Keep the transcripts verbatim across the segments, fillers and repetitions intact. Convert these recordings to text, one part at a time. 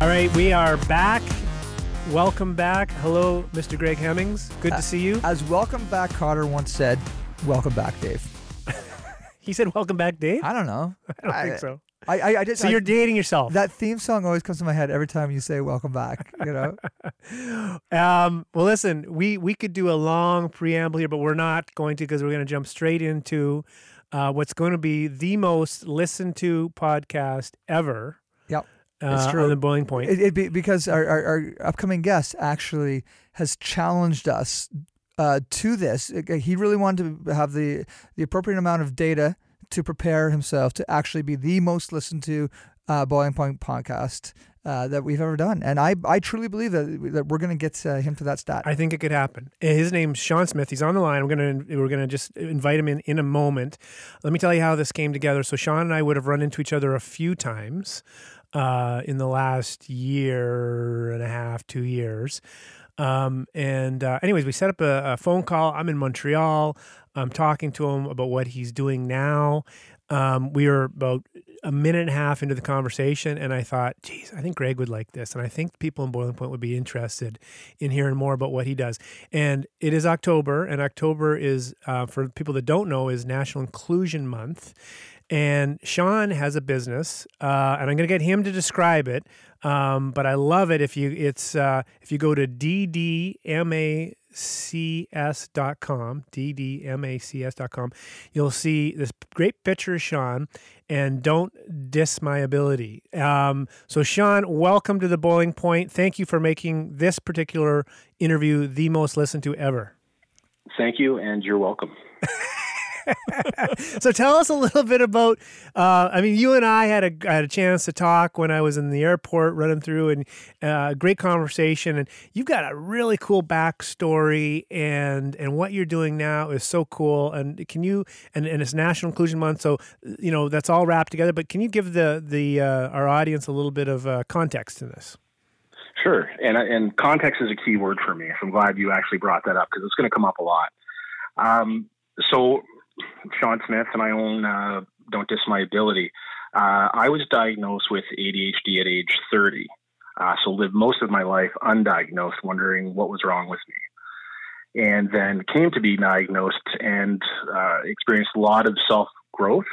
All right, we are back. Welcome back. Hello, Mister Greg Hemmings. Good to see you. As welcome back Carter once said, welcome back, Dave. He said, welcome back, Dave? I don't know. I don't I, think so. I, I, I just, so I, you're dating yourself. That theme song always comes to my head every time you say welcome back, you know? um, well, listen, we, we could do a long preamble here, but we're not going to because we're going to jump straight into uh, what's going to be the most listened to podcast ever. Yep. Uh, it's true. On the Boiling Point. It, it be, because our, our, our upcoming guest actually has challenged us uh, to this. He really wanted to have the, the appropriate amount of data to prepare himself to actually be the most listened to uh, Boiling Point podcast uh, that we've ever done. And I, I truly believe that that we're going to get uh, him to that stat. I think it could happen. His name's Sean Smith. He's on the line. We're going to we're going to just invite him in in a moment. Let me tell you how this came together. So Sean and I would have run into each other a few times Uh, in the last year and a half, two years. Um, and uh, anyways, we set up a, a phone call. I'm in Montreal. I'm talking to him about what he's doing now. Um, we were about a minute and a half into the conversation, and I thought, geez, I think Greg would like this. And I think people in Boiling Point would be interested in hearing more about what he does. And it is October, and October is, uh, for people that don't know, is National Inclusion Month. And Sean has a business, uh, and I'm going to get him to describe it. Um, but I love it if you it's uh, if you go to d d m a c s dot com, d d m a c s dot com, you'll see this great picture of Sean and Don't Dis My Ability. Um, so Sean, welcome to the Boiling Point. Thank you for making this particular interview the most listened to ever. Thank you, and you're welcome. So tell us a little bit about, uh, I mean, you and I had a, had a chance to talk when I was in the airport running through, and a uh, great conversation, and you've got a really cool backstory, and and what you're doing now is so cool. And can you, and, and it's National Inclusion Month, so, you know, that's all wrapped together, but can you give the, the uh, our audience a little bit of uh, context to this? Sure, and, and context is a key word for me, so I'm glad you actually brought that up, because it's going to come up a lot. Um, so... Sean Smith and I own uh, Don't Dis My Ability. Uh, I was diagnosed with A D H D at age thirty, uh, so lived most of my life undiagnosed, wondering what was wrong with me, and then came to be diagnosed and uh, experienced a lot of self-growth,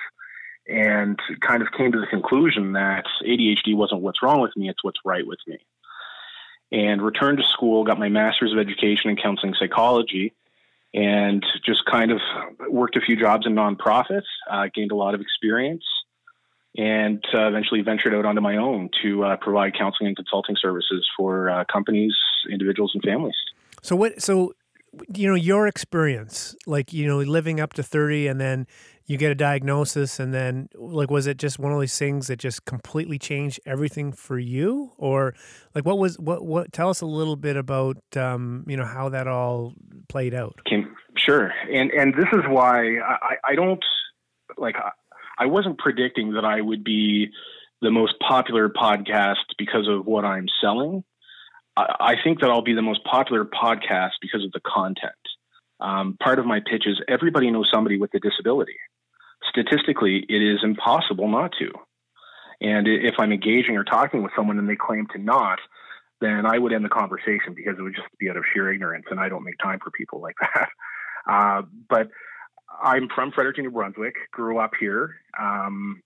and kind of came to the conclusion that A D H D wasn't what's wrong with me, it's what's right with me, and returned to school, got my Master's of Education in Counseling Psychology, and just kind of worked a few jobs in nonprofits, uh, gained a lot of experience, and uh, eventually ventured out onto my own to uh, provide counseling and consulting services for uh, companies, individuals, and families. So what? So you know your experience, like you know, living up to thirty, and then you get a diagnosis, and then like, was it just one of these things that just completely changed everything for you, or like, what was what? What? Tell us a little bit about um, you know how that all played out. Came, sure, and and this is why I, I don't like I, I wasn't predicting that I would be the most popular podcast because of what I'm selling. I, I think that I'll be the most popular podcast because of the content. Um, part of my pitch is everybody knows somebody with a disability. Statistically, it is impossible not to. And if I'm engaging or talking with someone and they claim to not, then I would end the conversation because it would just be out of sheer ignorance, and I don't make time for people like that. Uh, but I'm from Fredericton, New Brunswick, grew up here, um,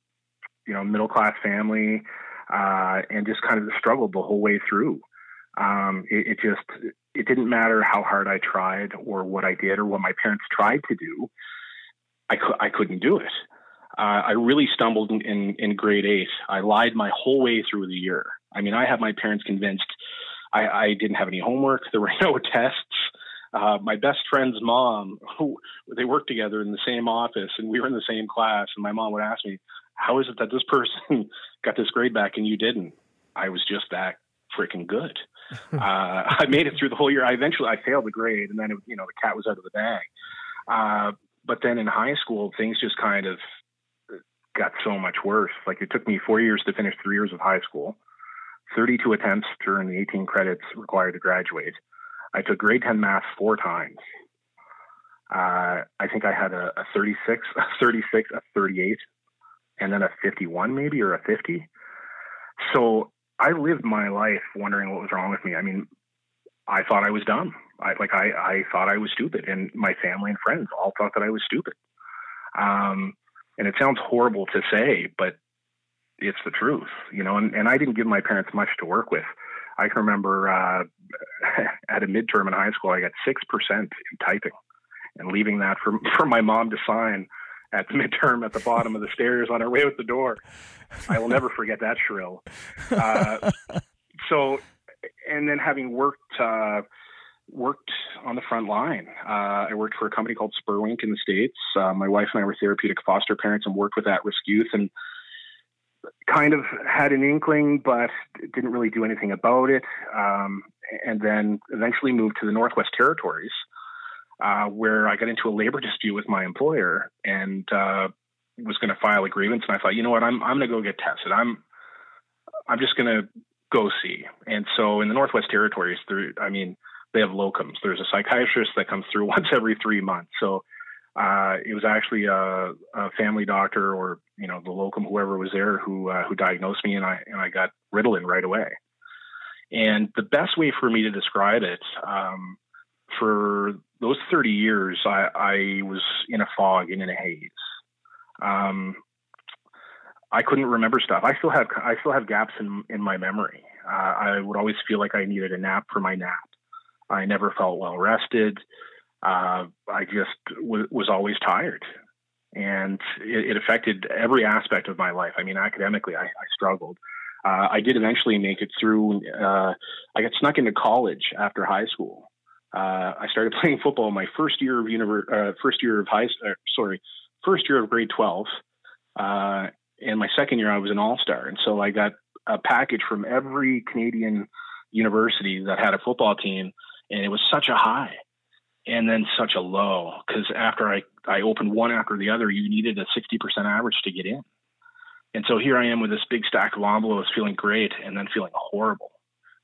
you know, middle-class family, uh, and just kind of struggled the whole way through. Um, it, it just, it didn't matter how hard I tried or what I did or what my parents tried to do. I, cu- I couldn't do it. Uh, I really stumbled in, in, in grade eight. I lied my whole way through the year. I mean, I had my parents convinced I, I didn't have any homework. There were no tests. Uh, my best friend's mom, who, they worked together in the same office, and we were in the same class. And my mom would ask me, how is it that this person got this grade back and you didn't? I was just that freaking good. uh, I made it through the whole year. I eventually, I failed the grade, and then, it, you know, the cat was out of the bag. Uh, but then in high school, things just kind of got so much worse. Like, it took me four years to finish three years of high school, thirty-two attempts to earn the eighteen credits required to graduate. I took grade ten math four times. Uh, I think I had a, a thirty-six, a thirty-six, a thirty-eight, and then a fifty-one maybe, or a fifty. So I lived my life wondering what was wrong with me. I mean, I thought I was dumb. I, like, I, I thought I was stupid, and my family and friends all thought that I was stupid. Um, and it sounds horrible to say, but it's the truth, you know, and, and I didn't give my parents much to work with. I can remember uh, at a midterm in high school, I got six percent in typing, and leaving that for, for my mom to sign at the midterm at the bottom of the stairs on her way out the door. I will never forget that shrill. Uh, so, and then having worked uh, worked on the front line, uh, I worked for a company called Spurwink in the States. Uh, my wife and I were therapeutic foster parents and worked with at-risk youth, and kind of had an inkling, but didn't really do anything about it. Um, and then eventually moved to the Northwest Territories, Uh, where I got into a labor dispute with my employer, and uh, was going to file a grievance. And I thought, you know what, I'm I'm going to go get tested. I'm I'm just going to go see. And so in the Northwest Territories, there, I mean, they have locums. There's a psychiatrist that comes through once every three months. So uh, it was actually a, a family doctor, or, you know, the locum, whoever was there, who uh, who diagnosed me, and I and I got Ritalin right away. And the best way for me to describe it, um, for those thirty years, I, I was in a fog and in a haze. Um, I couldn't remember stuff. I still have I still have gaps in, in my memory. Uh, I would always feel like I needed a nap for my nap. I never felt well rested. Uh, I just w- was always tired, and it, it affected every aspect of my life. I mean, academically, I, I struggled. Uh, I did eventually make it through. Uh, I got snuck into college after high school. Uh, I started playing football my first year of univer- uh, first year of high, uh, sorry, first year of grade twelve. Uh, and my second year, I was an all-star. And so I got a package from every Canadian university that had a football team. And it was such a high and then such a low, because after I, I opened one after the other, you needed a sixty percent average to get in. And so here I am with this big stack of envelopes, feeling great and then feeling horrible.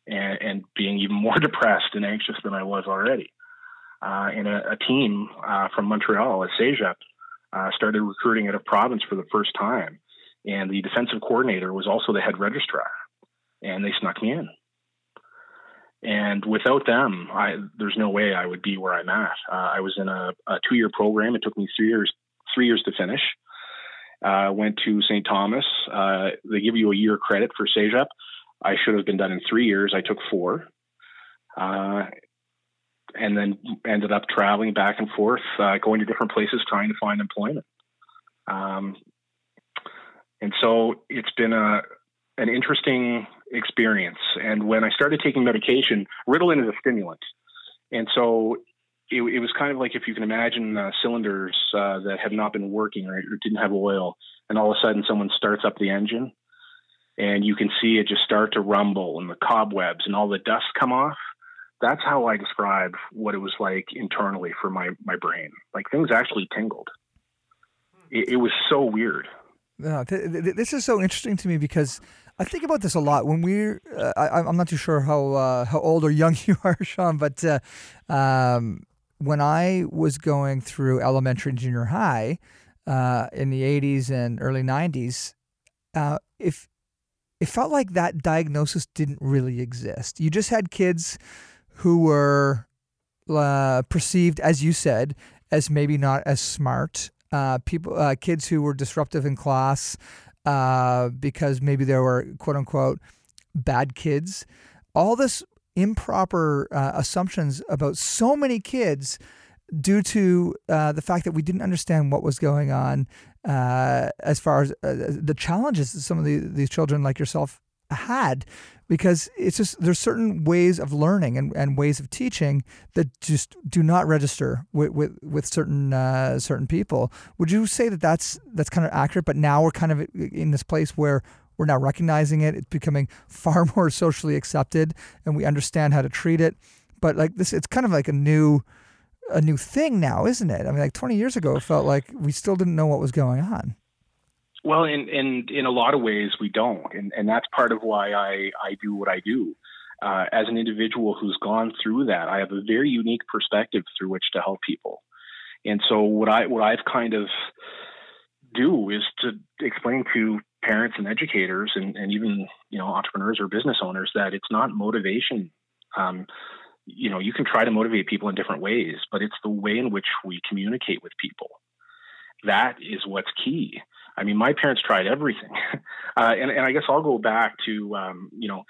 And, and being even more depressed and anxious than I was already. Uh, and a, a team uh, from Montreal, a CEGEP, uh, started recruiting out of province for the first time. And the defensive coordinator was also the head registrar. And they snuck me in. And without them, I, there's no way I would be where I'm at. Uh, I was in a, a two-year program. It took me three years, three years to finish. Uh, went to Saint Thomas. Uh, they give you a year credit for CEGEP. I should have been done in three years. I took four, uh, and then ended up traveling back and forth, uh, going to different places, trying to find employment. Um, and so it's been a, an interesting experience. And when I started taking medication, Ritalin is a stimulant. And so it, it was kind of like, if you can imagine uh, cylinders uh, that have not been working or, or didn't have oil, and all of a sudden someone starts up the engine. And you can see it just start to rumble, and the cobwebs and all the dust come off. That's how I describe what it was like internally for my, my brain. Like, things actually tingled. It, it was so weird. No, th- th- this is so interesting to me, because I think about this a lot. When we're, uh, I, I'm not too sure how uh, how old or young you are, Sean, but uh, um, when I was going through elementary and junior high uh, in the eighties and early nineties, uh, if it felt like that diagnosis didn't really exist. You just had kids who were uh, perceived, as you said, as maybe not as smart. Uh, people, uh, kids who were disruptive in class uh, because maybe there were, quote unquote, bad kids. All this improper uh, assumptions about so many kids due to uh, the fact that we didn't understand what was going on. Uh, as far as uh, the challenges that some of the, these children like yourself had, because it's just, there's certain ways of learning and, and ways of teaching that just do not register with with, with certain uh, certain people. Would you say that that's that's kind of accurate? But now we're kind of in this place where We're now recognizing it. It's becoming far more socially accepted, and we understand how to treat it. But like this, it's kind of like a new, a new thing now, isn't it? I mean, like twenty years ago, it felt like we still didn't know what was going on. Well, in in, in a lot of ways, we don't. And, and that's part of why I, I do what I do. Uh, as an individual who's gone through that, I have a very unique perspective through which to help people. And so what I what I've kind of do is to explain to parents and educators and, and even, you know, entrepreneurs or business owners that it's not motivation. Um, you know, you can try to motivate people in different ways, but it's the way in which we communicate with people. That is what's key. I mean, my parents tried everything. Uh, and, and I guess I'll go back to, um, you know,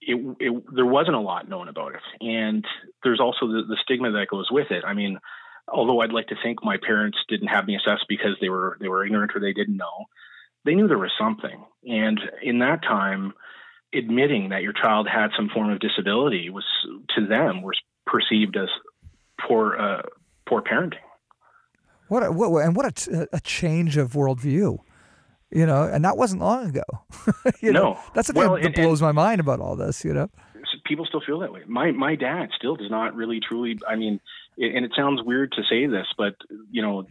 it, it, there wasn't a lot known about it. And there's also the, the stigma that goes with it. I mean, although I'd like to think my parents didn't have me assessed because they were they were ignorant or they didn't know, they knew there was something. And in that time, admitting that your child had some form of disability was, to them, was perceived as poor uh, poor parenting. What a, what and what a, a change of worldview, you know. And that wasn't long ago. you no, know? That's the thing well, that and, blows and, my mind about all this. You know, people still feel that way. My my dad still does not really truly. I mean. And it sounds weird to say this, but, you know,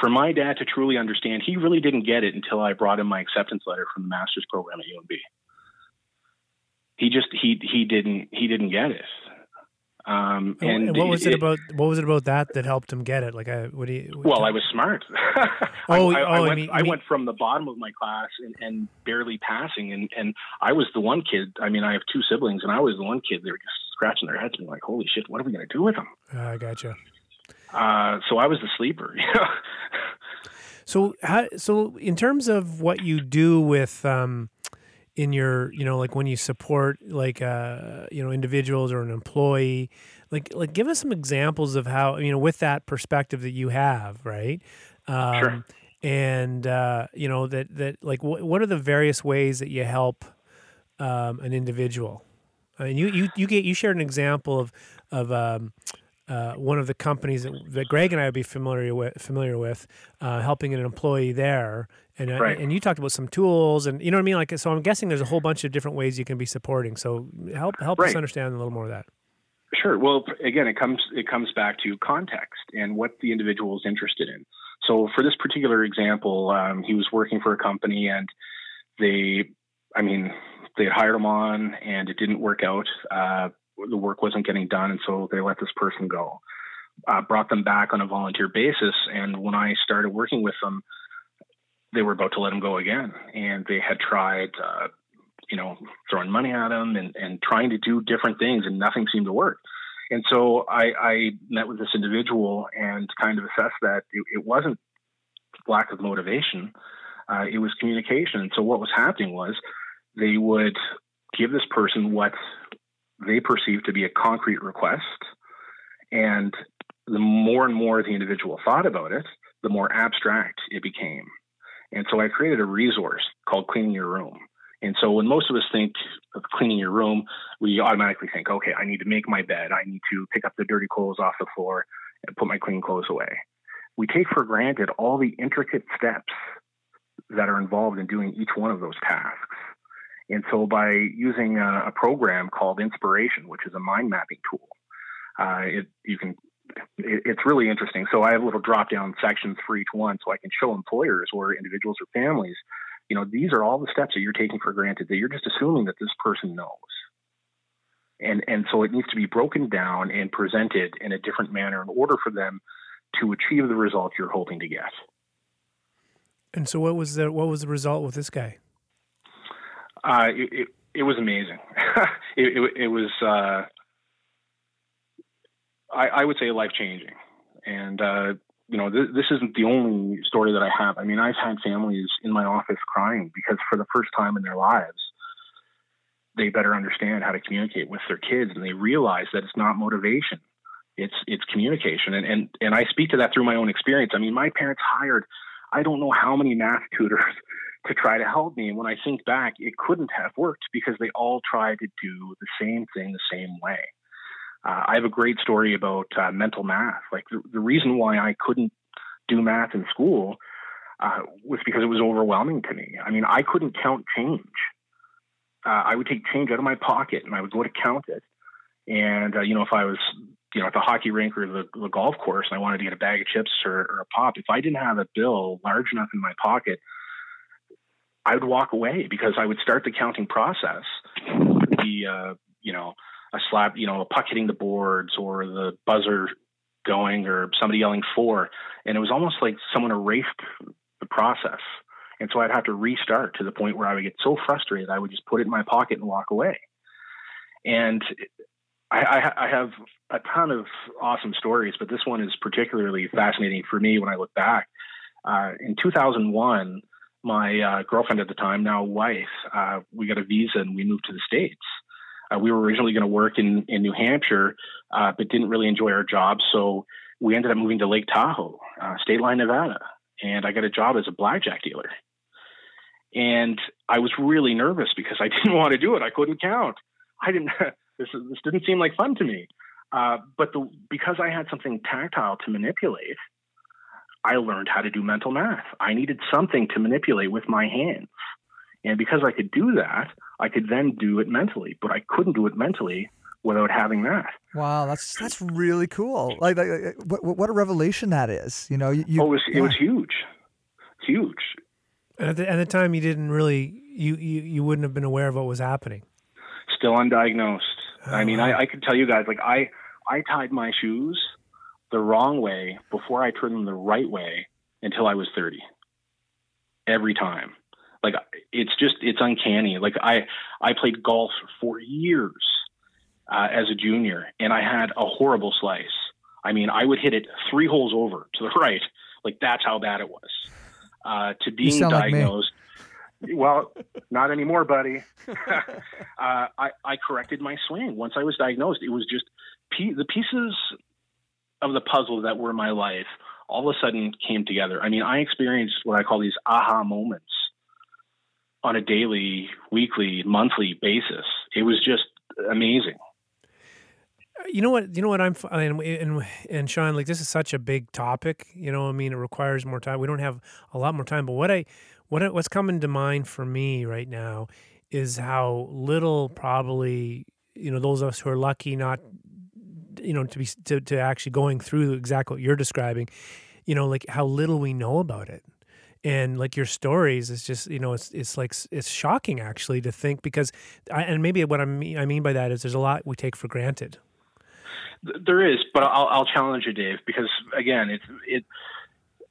for my dad to truly understand, he really didn't get it until I brought him my acceptance letter from the master's program at U N B. He just he he didn't he didn't get it. Um, and, and what was it, it about? What was it about that that helped him get it? Like, I, what do you? What well, do you, I was smart. oh, I, I, oh, I, went, I, mean, I went from the bottom of my class and, and barely passing, and, and I was the one kid. I mean, I have two siblings, and I was the one kid. They were just scratching their heads and like, "Holy shit, what are we going to do with them?" Uh, I gotcha. Uh, so I was the sleeper. so, how, so in terms of what you do with. Um, in your, you know, like when you support like, uh, you know, individuals or an employee, like, like give us some examples of how, you know, with that perspective that you have, right? Um, sure. And, uh, you know, that, that like, wh- what are the various ways that you help um, an individual? I mean, you, you, you get, you shared an example of, of um, uh, one of the companies that, that Greg and I would be familiar with, familiar with, uh, helping an employee there. And, right. and you talked about some tools and you know what I mean? Like, so I'm guessing there's a whole bunch of different ways you can be supporting. So help, help right. us understand a little more of that. Sure. Well, again, it comes, it comes back to context and what the individual is interested in. So for this particular example, um, he was working for a company and they, I mean, they had hired him on and it didn't work out. Uh, the work wasn't getting done. And so they let this person go, uh, brought them back on a volunteer basis. And when I started working with them, they were about to let him go again. And they had tried, uh, you know, throwing money at him and, and trying to do different things and nothing seemed to work. And so I, I met with this individual and kind of assessed that it, it wasn't lack of motivation. Uh, it was communication. And so what was happening was they would give this person what they perceived to be a concrete request. And the more and more the individual thought about it, the more abstract it became. And so I created a resource called Cleaning Your Room. And so when most of us think of cleaning your room, we automatically think, okay, I need to make my bed. I need to pick up the dirty clothes off the floor and put my clean clothes away. We take for granted all the intricate steps that are involved in doing each one of those tasks. And so by using a, a program called Inspiration, which is a mind mapping tool, uh, it, you can it's really interesting. So I have little drop-down sections for each one so I can show employers or individuals or families, you know, these are all the steps that you're taking for granted that you're just assuming that this person knows. And and so it needs to be broken down and presented in a different manner in order for them to achieve the result you're hoping to get. And so what was the, what was the result with this guy? Uh, it, it, it was amazing. it, it, it was... Uh, I, I would say life-changing. And, uh, you know, th- this isn't the only story that I have. I mean, I've had families in my office crying because for the first time in their lives, they better understand how to communicate with their kids. And they realize that it's not motivation. It's it's communication. And, and, and I speak to that through my own experience. I mean, my parents hired, I don't know how many math tutors to try to help me. And when I think back, it couldn't have worked because they all tried to do the same thing the same way. Uh, I have a great story about uh, mental math. Like the, the reason why I couldn't do math in school uh, was because it was overwhelming to me. I mean, I couldn't count change. Uh, I would take change out of my pocket and I would go to count it. And, uh, you know, if I was, you know, at the hockey rink or the, the golf course, and I wanted to get a bag of chips or, or a pop, if I didn't have a bill large enough in my pocket, I would walk away because I would start the counting process. It could be, uh, you know, a slap, you know, a puck hitting the boards or the buzzer going or somebody yelling four. And it was almost like someone erased the process. And so I'd have to restart to the point where I would get so frustrated, I would just put it in my pocket and walk away. And I, I, I have a ton of awesome stories, but this one is particularly fascinating for me when I look back. Uh, in two thousand one, my uh, girlfriend at the time, now wife, uh, we got a visa and we moved to the States. Uh, we were originally going to work in, in New Hampshire, uh, but didn't really enjoy our job. So we ended up moving to Lake Tahoe, uh, State Line, Nevada. And I got a job as a blackjack dealer. And I was really nervous because I didn't want to do it. I couldn't count. I didn't. This, this didn't seem like fun to me. Uh, but the, because I had something tactile to manipulate, I learned how to do mental math. I needed something to manipulate with my hands. And because I could do that, I could then do it mentally, but I couldn't do it mentally without having that. Wow, that's that's really cool. Like, like what, what a revelation that is. You know, you, you, oh, it was, yeah. It was huge, huge. And at the, at the time, you didn't really, you, you, you wouldn't have been aware of what was happening. Still undiagnosed. Oh, I mean, wow. I, I could tell you guys, like I, I tied my shoes the wrong way before I turned them the right way until I was thirty. Every time. Like, it's just, it's uncanny. Like I, I played golf for years uh, as a junior, and I had a horrible slice. I mean, I would hit it three holes over to the right. Like, that's how bad it was. Uh, to being diagnosed. Like well, not anymore, buddy. uh, I, I corrected my swing. Once I was diagnosed, it was just p- the pieces of the puzzle that were my life all of a sudden came together. I mean, I experienced what I call these aha moments on a daily, weekly, monthly basis. It was just amazing. You know what? You know what? I'm and and, and Sean, like, this is such a big topic. You know, I mean, it requires more time. We don't have a lot more time. But what I, what what's coming to mind for me right now is how little, probably, you know, those of us who are lucky not, you know, to be to, to actually going through exactly what you're describing. You know, like how little we know about it. And like your stories, it's just, you know, it's it's like, it's shocking actually to think, because, I, and maybe what I mean, I mean by that is there's a lot we take for granted. There is, but I'll, I'll challenge you, Dave, because again, it's, it,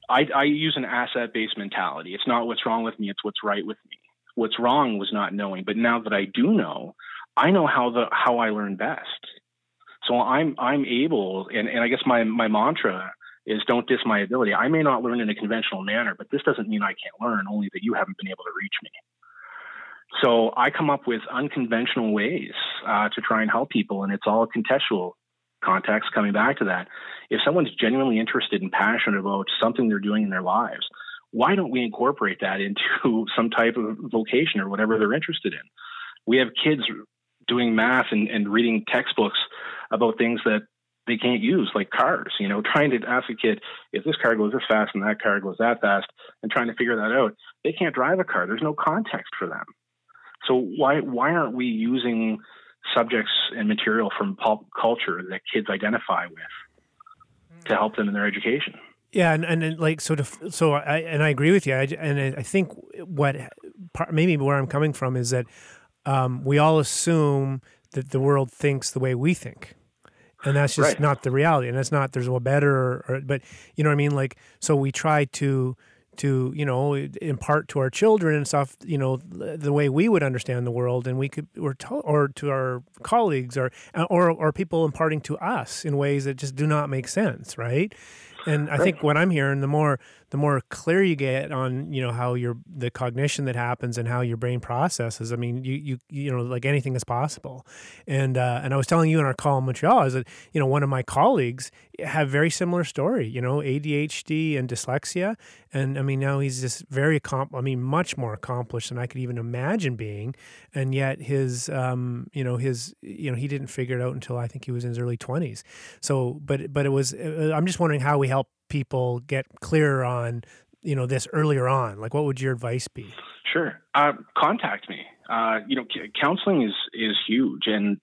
I, I use an asset-based mentality. It's not what's wrong with me, it's what's right with me. What's wrong was not knowing, but now that I do know, I know how the, how I learn best. So I'm, I'm able, and, and I guess my, my mantra is don't dis my ability. I may not learn in a conventional manner, but this doesn't mean I can't learn, only that you haven't been able to reach me. So I come up with unconventional ways uh, to try and help people, and it's all contextual context, coming back to that. If someone's genuinely interested and passionate about something they're doing in their lives, why don't we incorporate that into some type of vocation or whatever they're interested in? We have kids doing math and, and reading textbooks about things that they can't use, like cars, you know, trying to ask a kid, if this car goes this fast and that car goes that fast, and trying to figure that out. They can't drive a car. There's no context for them. So why why aren't we using subjects and material from pop culture that kids identify with to help them in their education? Yeah, and, and, and like, so, to, so I, and I agree with you. I, and I think what, maybe where I'm coming from is that um, we all assume that the world thinks the way we think. And that's just right. Not the reality. And that's not, there's a better, or, or, but you know what I mean? Like, so we try to, to, you know, impart to our children and stuff, you know, the way we would understand the world, and we could, or to, or to our colleagues, or, or, or people imparting to us in ways that just do not make sense. Right. And I right. think what I'm hearing, the more, the more clear you get on, you know, how your, the cognition that happens and how your brain processes. I mean, you, you, you know, like anything is possible. And, uh, and I was telling you in our call in Montreal is that, you know, one of my colleagues have very similar story, you know, A D H D and dyslexia. And I mean, now he's just very, comp- I mean, much more accomplished than I could even imagine being. And yet his, um, you know, his, you know, he didn't figure it out until I think he was in his early twenties. So, but, but it was, I'm just wondering how we help people get clear on you know, this earlier on? Like, what would your advice be? Sure. Uh, contact me. Uh, you know, c- counseling is, is huge. And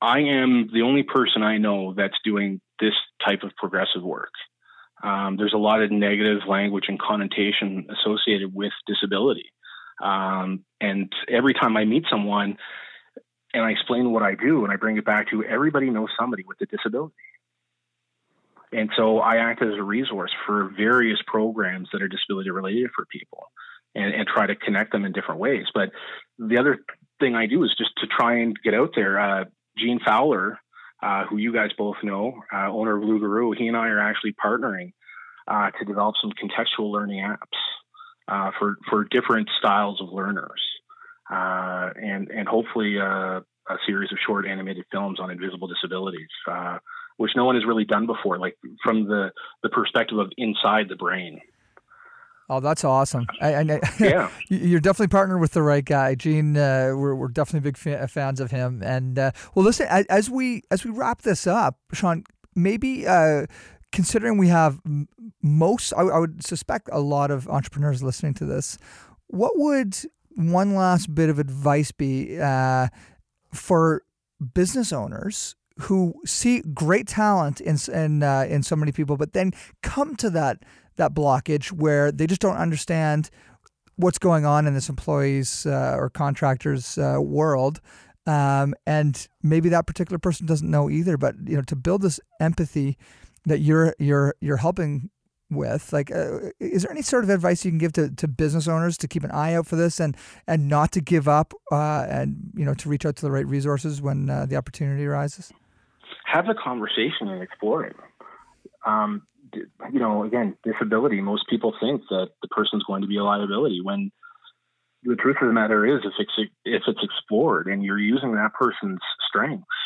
I am the only person I know that's doing this type of progressive work. Um, there's a lot of negative language and connotation associated with disability. Um, and every time I meet someone and I explain what I do and I bring it back to everybody knows somebody with a disability. And so I act as a resource for various programs that are disability related for people and, and try to connect them in different ways. But the other thing I do is just to try and get out there. Uh, Gene Fowler, uh, who you guys both know, uh, owner of Luguru, he and I are actually partnering uh, to develop some contextual learning apps uh, for, for different styles of learners uh, and, and hopefully uh, a series of short animated films on invisible disabilities, uh, which no one has really done before, like from the, the perspective of inside the brain. Oh, that's awesome! I, I, yeah, you're definitely partnered with the right guy, Gene. Uh, we're we're definitely big fa- fans of him. And uh, well, listen, as, as we as we wrap this up, Sean, maybe uh, considering we have most, I, I would suspect a lot of entrepreneurs listening to this, what would one last bit of advice be uh, for business owners who see great talent in in uh, in so many people, but then come to that. that blockage where they just don't understand what's going on in this employee's uh, or contractor's uh, world. Um, and maybe that particular person doesn't know either, but, you know, to build this empathy that you're, you're, you're helping with, like, uh, is there any sort of advice you can give to, to business owners to keep an eye out for this and, and not to give up uh, and, you know, to reach out to the right resources when uh, the opportunity arises? Have the conversation and explore it. Um, You know, again, disability, most people think that the person's going to be a liability when the truth of the matter is if it's, if it's explored and you're using that person's strengths,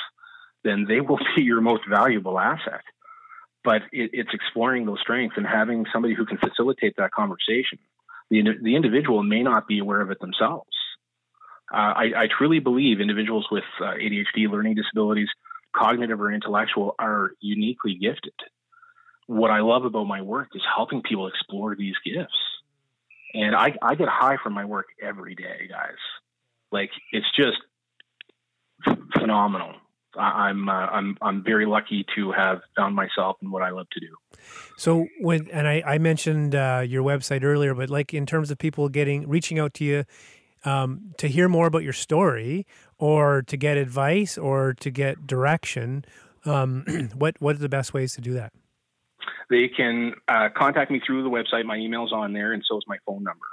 then they will be your most valuable asset. But it, it's exploring those strengths and having somebody who can facilitate that conversation. The, the individual may not be aware of it themselves. Uh, I, I truly believe individuals with uh, A D H D, learning disabilities, cognitive or intellectual, are uniquely gifted. What I love about my work is helping people explore these gifts. And I, I get high from my work every day, guys. Like, it's just f- phenomenal. I, I'm, uh, I'm, I'm very lucky to have found myself in what I love to do. So when, and I, I mentioned uh, your website earlier, but like in terms of people getting, reaching out to you um, to hear more about your story or to get advice or to get direction, um, what, what are the best ways to do that? They can uh, contact me through the website. My email's on there, and so is my phone number.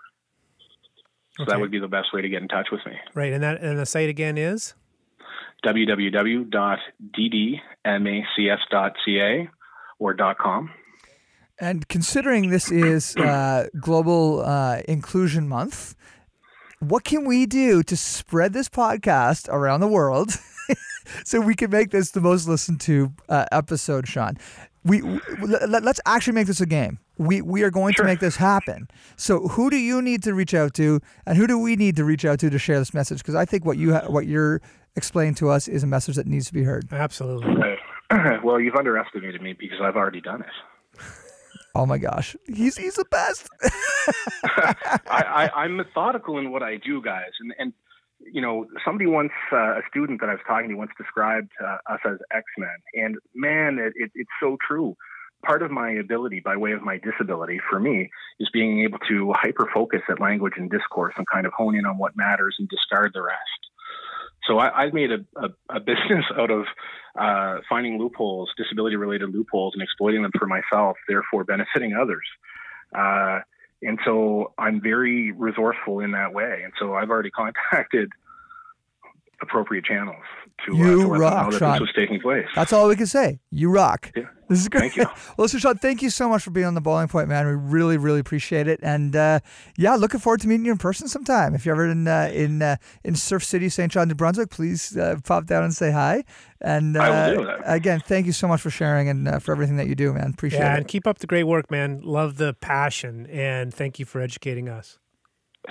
So okay. That would be the best way to get in touch with me. Right, and that and the site again is w w w dot d d macs dot c a or .com. And considering this is uh, Global uh, Inclusion Month, what can we do to spread this podcast around the world so we can make this the most listened to uh, episode, Sean? We let's actually make this a game. We we are going sure. to make this happen. So who do you need to reach out to, and who do we need to reach out to to share this message? Because I think what you ha- what you're explaining to us is a message that needs to be heard. Absolutely. Uh, well, you've underestimated me because I've already done it. Oh my gosh, he's he's the best. I, I, I'm methodical in what I do, guys, and and you know somebody once uh, a student that I was talking to once described uh, us as X-Men, and man, it, it, it's so true. Part of my ability, by way of my disability, for me, is being able to hyper focus at language and discourse and kind of hone in on what matters and discard the rest. So I, I've made a, a, a business out of uh, finding loopholes, disability-related loopholes, and exploiting them for myself, therefore benefiting others. Uh, and so I'm very resourceful in that way. And so I've already contacted appropriate channels to, uh, to let rock, them know that Sean. This was taking place. That's all we can say. You rock. Yeah. This is great. Thank you. Well, listen, Sean, thank you so much for being on the Boiling Point, man. We really, really appreciate it. And uh, yeah, looking forward to meeting you in person sometime. If you're ever in uh, in uh, in Surf City, Saint John, New Brunswick, please uh, pop down and say hi. And uh, I will do that. Again, thank you so much for sharing and uh, for everything that you do, man. Appreciate yeah, it. Yeah, and keep up the great work, man. Love the passion, and thank you for educating us.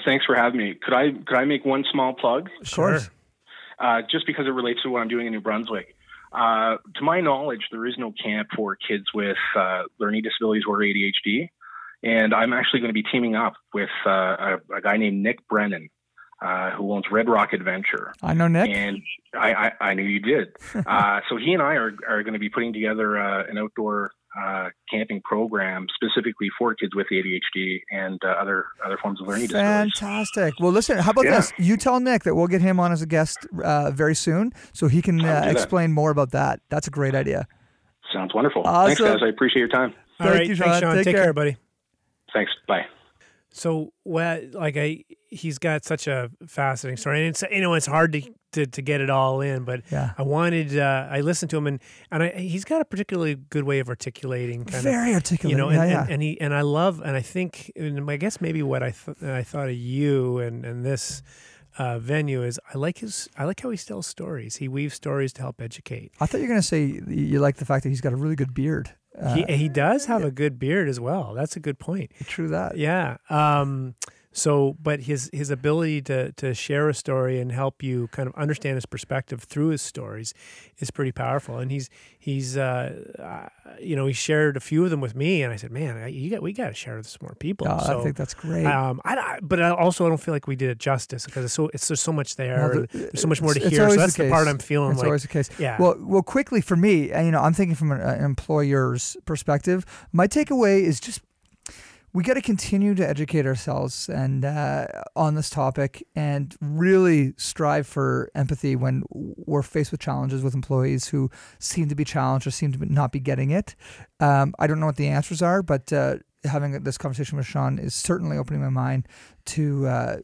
Thanks for having me. Could I could I make one small plug? Of course. Sure. Uh, just because it relates to what I'm doing in New Brunswick. Uh, to my knowledge, there is no camp for kids with uh, learning disabilities or A D H D. And I'm actually going to be teaming up with uh, a, a guy named Nick Brennan, uh, who owns Red Rock Adventure. I know Nick. And I, I, I knew you did. uh, so he and I are, are going to be putting together uh, an outdoor uh, camping program specifically for kids with A D H D and uh, other other forms of learning disorders. Fantastic. Well, listen, how about yeah. this? You tell Nick that we'll get him on as a guest uh, very soon so he can uh, explain more about that. That's a great idea. Sounds wonderful. Awesome. Thanks, guys. I appreciate your time. All Thank right, you, Sean. Thanks, Sean. Take, Take care. care, buddy. Thanks. Bye. So, well, like I, he's got such a fascinating story, and it's, you know, it's hard to to, to get it all in. But yeah. I wanted, uh, I listened to him, and and I, he's got a particularly good way of articulating, kind very of, articulate, you know, and, yeah, yeah. And, and he and I love, and I think, and I guess maybe what I th- I thought of you and and this. Uh, venue is I like his I like how he tells stories. He weaves stories to help educate. I thought you were going to say you like the fact that he's got a really good beard. Uh, he he does have yeah. a good beard as well. That's a good point. True that. Yeah. Um, so, but his his ability to to share a story and help you kind of understand his perspective through his stories is pretty powerful. And he's he's uh, uh, you know, he shared a few of them with me, and I said, man, I, you got we got to share this with more people. Oh, so, I think that's great. Um, I, I but I also I don't feel like we did it justice because it's so it's there's so much there, well, the, there's so much more to hear. So that's the, the part I'm feeling. It's like, always the case. Yeah. Well, well, quickly for me, you know, I'm thinking from an, an employer's perspective. My takeaway is just. We got to continue to educate ourselves and uh, on this topic, and really strive for empathy when we're faced with challenges with employees who seem to be challenged or seem to not be getting it. Um, I don't know what the answers are, but uh, having this conversation with Sean is certainly opening my mind to uh,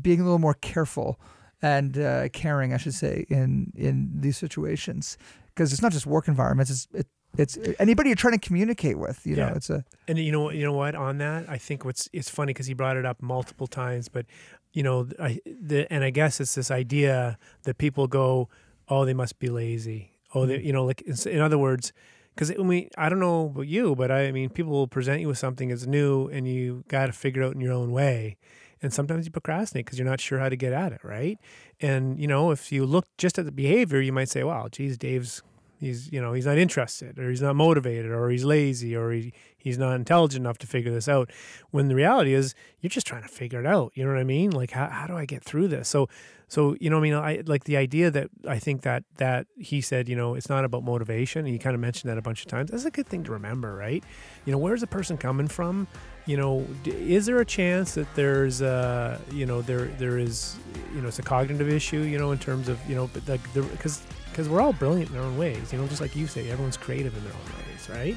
being a little more careful and uh, caring, I should say, in in these situations, because it's not just work environments; it's it, It's anybody you're trying to communicate with, you know. Yeah. It's a and you know you know what on that I think what's it's funny because he brought it up multiple times, but you know I the and I guess it's this idea that people go, oh, they must be lazy, oh they, you know, like in other words, because we I don't know about you, but I, I mean people will present you with something that's new and you got to figure it out in your own way. And sometimes you procrastinate because you're not sure how to get at it, right? And you know if you look just at the behavior, you might say, wow, geez, Dave's. He's, you know, he's not interested, or he's not motivated, or he's lazy, or he, he's not intelligent enough to figure this out. When the reality is, you're just trying to figure it out. You know what I mean? Like, how how do I get through this? So, so you know, I mean, I like the idea that I think that that he said, you know, it's not about motivation. And he kind of mentioned that a bunch of times. That's a good thing to remember, right? You know, where's the person coming from? You know, is there a chance that there's, uh, you know, there there is, you know, it's a cognitive issue, you know, in terms of, you know, but like the because. Because we're all brilliant in our own ways, you know. Just like you say, everyone's creative in their own ways, right?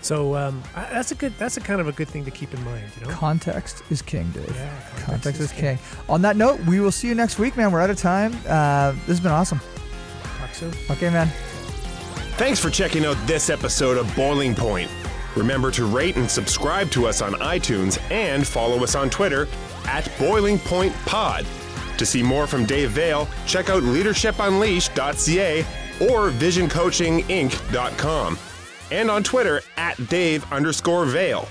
So um, I, that's a good, that's a kind of a good thing to keep in mind, you know. Context is king, Dave. Yeah, context, context is, is king. king. On that note, we will see you next week, man. We're out of time. Uh, this has been awesome. Talk soon. Okay, man. Thanks for checking out this episode of Boiling Point. Remember to rate and subscribe to us on iTunes and follow us on Twitter at Boiling Point Pod. To see more from Dave Vale, check out leadership unleashed dot c a or vision coaching inc dot com, and on Twitter at Dave underscore Vale.